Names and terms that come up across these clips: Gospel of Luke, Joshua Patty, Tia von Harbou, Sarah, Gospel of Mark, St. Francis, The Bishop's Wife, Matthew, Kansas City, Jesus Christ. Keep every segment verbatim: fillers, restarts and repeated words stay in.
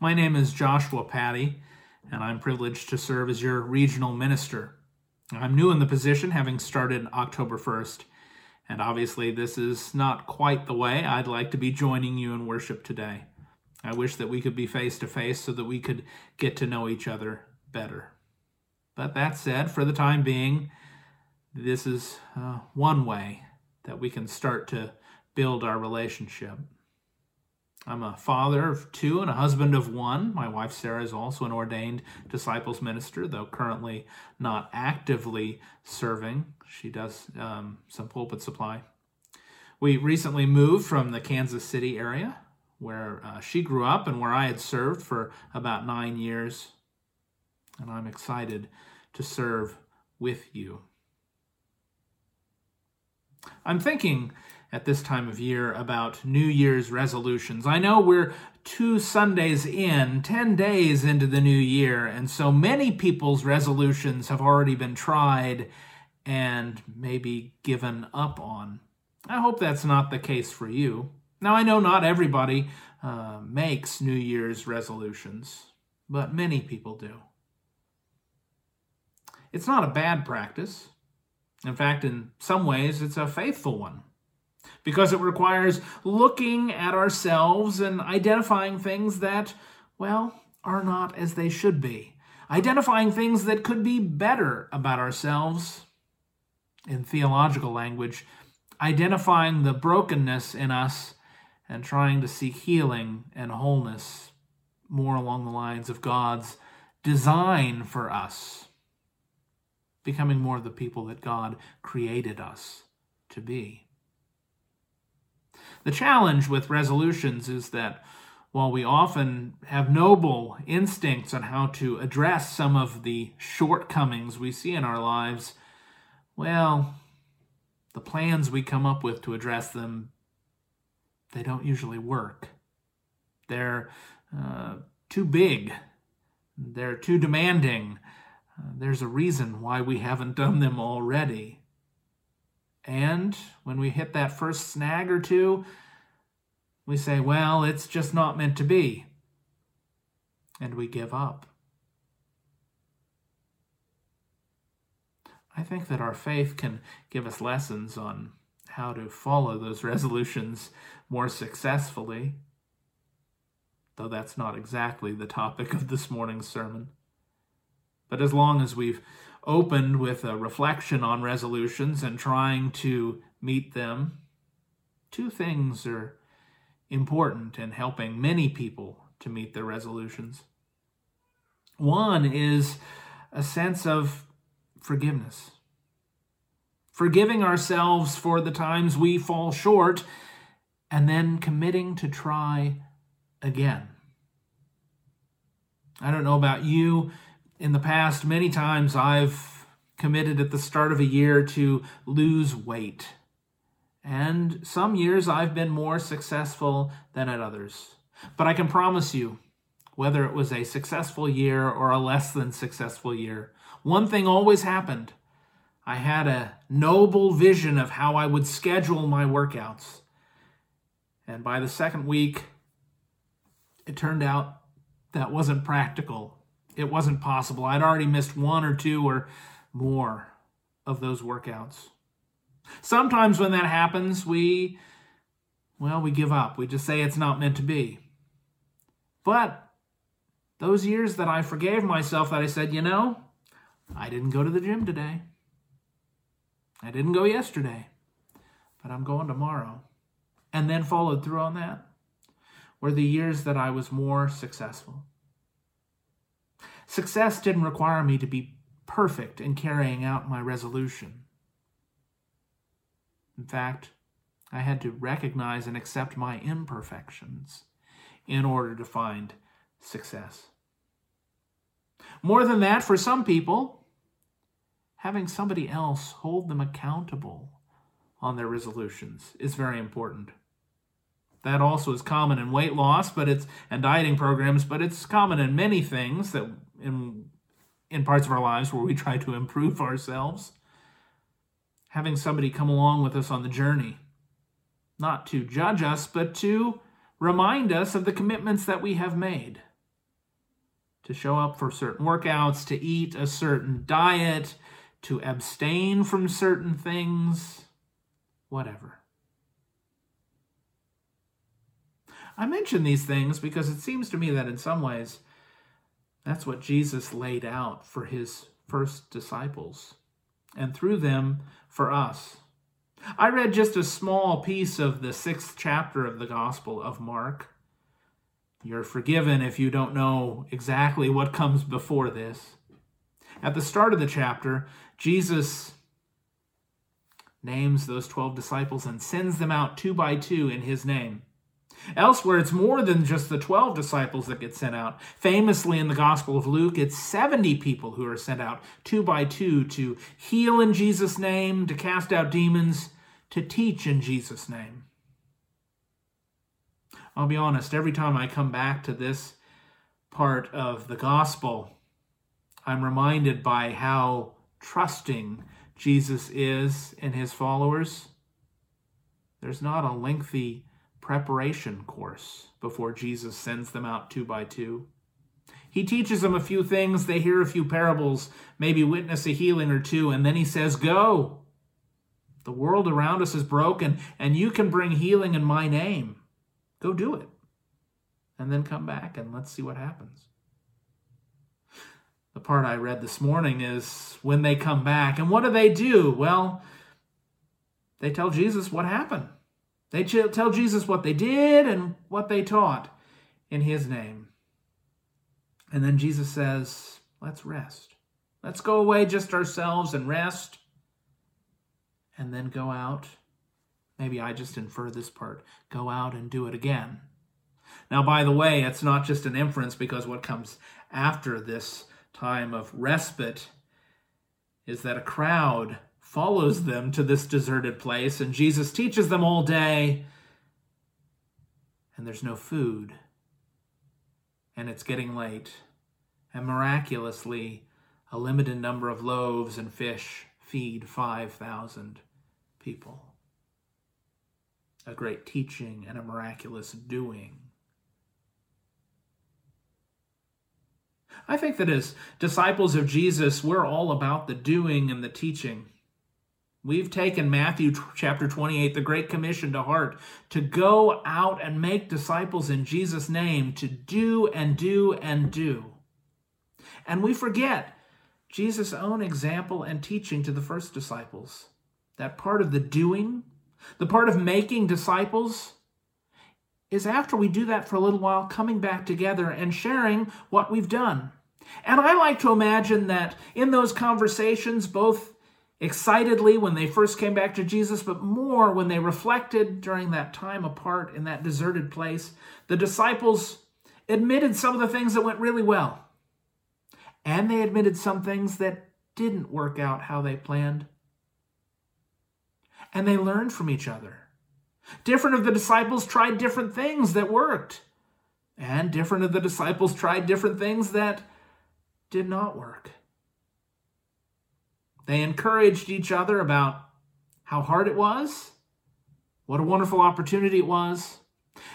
My name is Joshua Patty, and I'm privileged to serve as your regional minister. I'm new in the position, having started October first, and obviously this is not quite the way I'd like to be joining you in worship today. I wish that we could be face-to-face so that we could get to know each other better. But that said, for the time being, this is uh, one way that we can start to build our relationship. I'm a father of two and a husband of one. My wife, Sarah, is also an ordained disciples minister, though currently not actively serving. She does um, some pulpit supply. We recently moved from the Kansas City area, where uh, she grew up and where I had served for about nine years. And I'm excited to serve with you. I'm thinking at this time of year about New Year's resolutions. I know we're two Sundays in, ten days into the new year, and so many people's resolutions have already been tried and maybe given up on. I hope that's not the case for you. Now, I know not everybody uh, makes New Year's resolutions, but many people do. It's not a bad practice. In fact, in some ways, it's a faithful one, because it requires looking at ourselves and identifying things that, well, are not as they should be, identifying things that could be better about ourselves. In theological language, identifying the brokenness in us and trying to seek healing and wholeness, more along the lines of God's design for us, becoming more the people that God created us to be. The challenge with resolutions is that while we often have noble instincts on how to address some of the shortcomings we see in our lives, well, the plans we come up with to address them, they don't usually work. They're uh, too big. They're too demanding. Uh, there's a reason why we haven't done them already. And when we hit that first snag or two, we say, well, it's just not meant to be. And we give up. I think that our faith can give us lessons on how to follow those resolutions more successfully, though that's not exactly the topic of this morning's sermon. But as long as we've opened with a reflection on resolutions and trying to meet them, two things are important in helping many people to meet their resolutions. One is a sense of forgiveness, forgiving ourselves for the times we fall short, and then committing to try again. I don't know about you. In the past, many times I've committed at the start of a year to lose weight. And some years I've been more successful than at others. But I can promise you, whether it was a successful year or a less than successful year, one thing always happened. I had a noble vision of how I would schedule my workouts. And by the second week, it turned out that wasn't practical. It wasn't possible. I'd already missed one or two or more of those workouts. Sometimes when that happens, we, well, we give up. We just say it's not meant to be. But those years that I forgave myself, that I said, you know, I didn't go to the gym today. I didn't go yesterday, but I'm going tomorrow. And then followed through on that were the years that I was more successful. Success didn't require me to be perfect in carrying out my resolution. In fact, I had to recognize and accept my imperfections in order to find success. More than that, for some people, having somebody else hold them accountable on their resolutions is very important. That also is common in weight loss, but it's and dieting programs, but it's common in many things that in in parts of our lives where we try to improve ourselves. Having somebody come along with us on the journey, not to judge us, but to remind us of the commitments that we have made, to show up for certain workouts, to eat a certain diet, to abstain from certain things, whatever. I mention these things because it seems to me that in some ways, that's what Jesus laid out for his first disciples, and through them for us. I read just a small piece of the sixth chapter of the Gospel of Mark. You're forgiven if you don't know exactly what comes before this. At the start of the chapter, Jesus names those twelve disciples and sends them out two by two in his name. Elsewhere, it's more than just the twelve disciples that get sent out. Famously, in the Gospel of Luke, it's seventy people who are sent out two by two to heal in Jesus' name, to cast out demons, to teach in Jesus' name. I'll be honest, every time I come back to this part of the Gospel, I'm reminded by how trusting Jesus is in his followers. There's not a lengthy preparation course before Jesus sends them out two by two. He teaches them a few things, they hear a few parables, maybe witness a healing or two, and then he says, go. The world around us is broken, and you can bring healing in my name. Go do it. And then come back and let's see what happens. The part I read this morning is when they come back. And what do they do? Well, they tell Jesus what happened. They tell Jesus what they did and what they taught in his name. And then Jesus says, let's rest. Let's go away just ourselves and rest. And then go out. Maybe I just infer this part. Go out and do it again. Now, by the way, it's not just an inference, because what comes after this time of respite is that a crowd follows them to this deserted place, and Jesus teaches them all day, and there's no food, and it's getting late, and miraculously, a limited number of loaves and fish feed five thousand people. A great teaching and a miraculous doing. I think that as disciples of Jesus, we're all about the doing and the teaching. We've taken Matthew chapter twenty-eight, the Great Commission, to heart, to go out and make disciples in Jesus' name, to do and do and do. And we forget Jesus' own example and teaching to the first disciples. That part of the doing, the part of making disciples, is after we do that for a little while, coming back together and sharing what we've done. And I like to imagine that in those conversations, both excitedly when they first came back to Jesus, but more when they reflected during that time apart in that deserted place, the disciples admitted some of the things that went really well. And they admitted some things that didn't work out how they planned. And they learned from each other. Different of the disciples tried different things that worked. And different of the disciples tried different things that did not work. They encouraged each other about how hard it was, what a wonderful opportunity it was.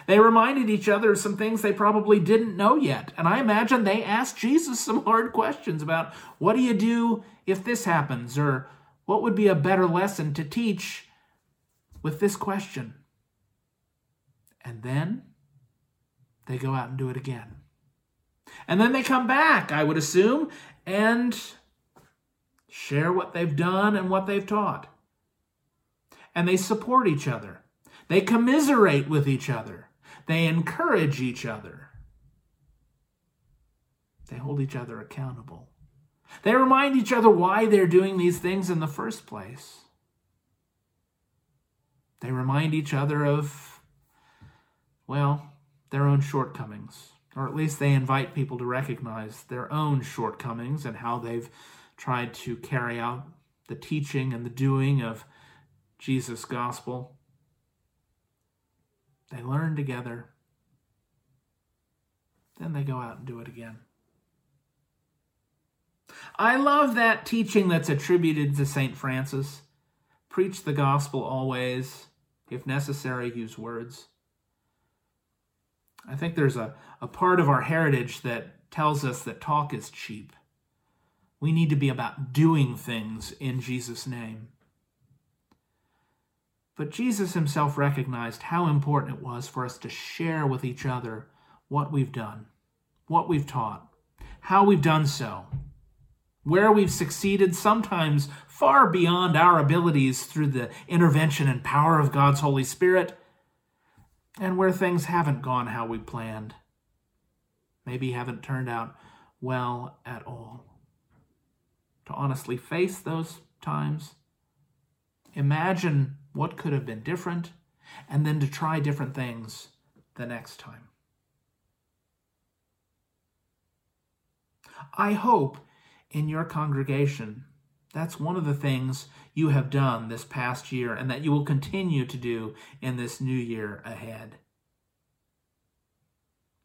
They reminded each other of some things they probably didn't know yet. And I imagine they asked Jesus some hard questions about, what do you do if this happens? Or what would be a better lesson to teach with this question? And then they go out and do it again. And then they come back, I would assume, and share what they've done and what they've taught. And they support each other. They commiserate with each other. They encourage each other. They hold each other accountable. They remind each other why they're doing these things in the first place. They remind each other of, well, their own shortcomings. Or at least they invite people to recognize their own shortcomings and how they've tried to carry out the teaching and the doing of Jesus' gospel. They learn together. Then they go out and do it again. I love that teaching that's attributed to Saint Francis. Preach the gospel always. If necessary, use words. I think there's a, a part of our heritage that tells us that talk is cheap. We need to be about doing things in Jesus' name. But Jesus himself recognized how important it was for us to share with each other what we've done, what we've taught, how we've done so, where we've succeeded, sometimes far beyond our abilities through the intervention and power of God's Holy Spirit, and where things haven't gone how we planned, maybe haven't turned out well at all. To honestly face those times, imagine what could have been different, and then to try different things the next time. I hope in your congregation, that's one of the things you have done this past year and that you will continue to do in this new year ahead.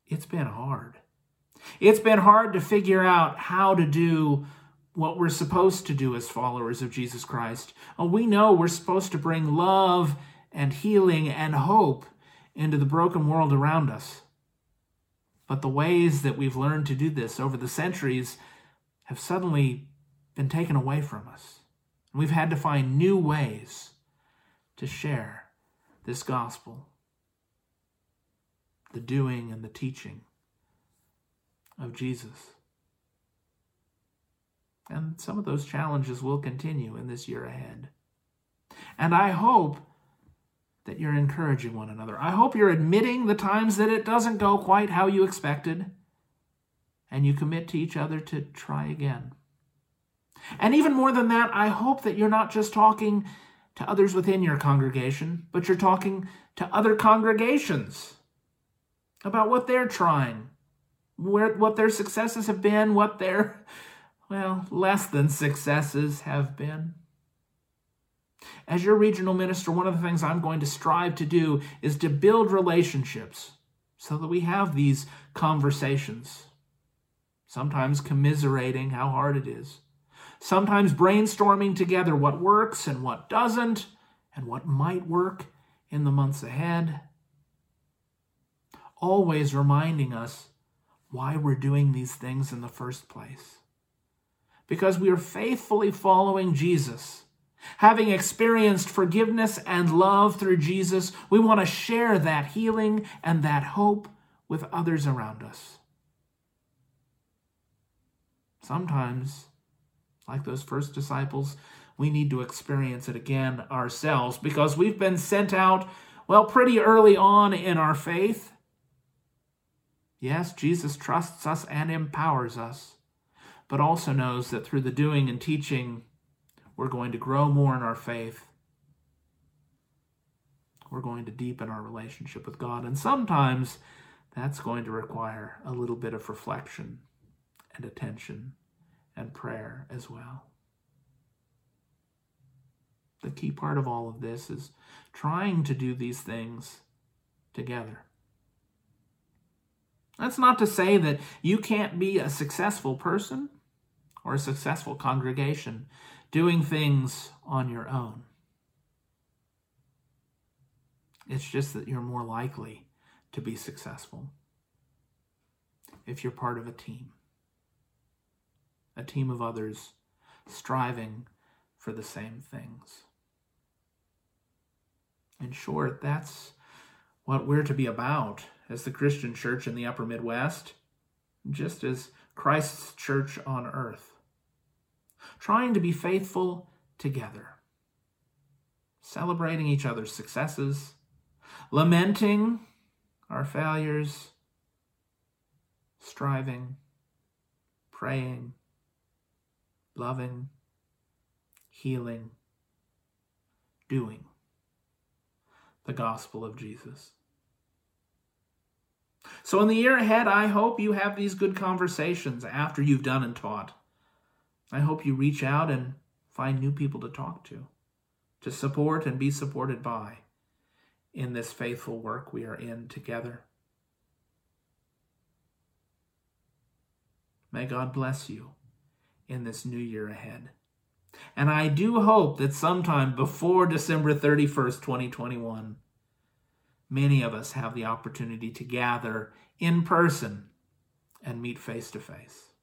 It's been hard. It's been hard to figure out how to do what we're supposed to do as followers of Jesus Christ. We know we're supposed to bring love and healing and hope into the broken world around us. But the ways that we've learned to do this over the centuries have suddenly been taken away from us. We've had to find new ways to share this gospel, the doing and the teaching of Jesus. And some of those challenges will continue in this year ahead. And I hope that you're encouraging one another. I hope you're admitting the times that it doesn't go quite how you expected, and you commit to each other to try again. And even more than that, I hope that you're not just talking to others within your congregation, but you're talking to other congregations about what they're trying, where what their successes have been, what their, well, less than successes have been. As your regional minister, one of the things I'm going to strive to do is to build relationships so that we have these conversations, sometimes commiserating how hard it is, sometimes brainstorming together what works and what doesn't and what might work in the months ahead, always reminding us why we're doing these things in the first place. Because we are faithfully following Jesus. Having experienced forgiveness and love through Jesus, we want to share that healing and that hope with others around us. Sometimes, like those first disciples, we need to experience it again ourselves because we've been sent out, well, pretty early on in our faith. Yes, Jesus trusts us and empowers us, but also knows that through the doing and teaching, we're going to grow more in our faith. We're going to deepen our relationship with God. And sometimes that's going to require a little bit of reflection and attention and prayer as well. The key part of all of this is trying to do these things together. That's not to say that you can't be a successful person or a successful congregation doing things on your own. It's just that you're more likely to be successful if you're part of a team, a team of others striving for the same things. In short, that's what we're to be about as the Christian church in the Upper Midwest, just as Christ's church on earth. Trying to be faithful together, celebrating each other's successes, lamenting our failures, striving, praying, loving, healing, doing the gospel of Jesus. So in the year ahead, I hope you have these good conversations after you've done and taught. I hope you reach out and find new people to talk to, to support and be supported by in this faithful work we are in together. May God bless you in this new year ahead. And I do hope that sometime before December thirty-first, twenty twenty-one, many of us have the opportunity to gather in person and and meet face to face.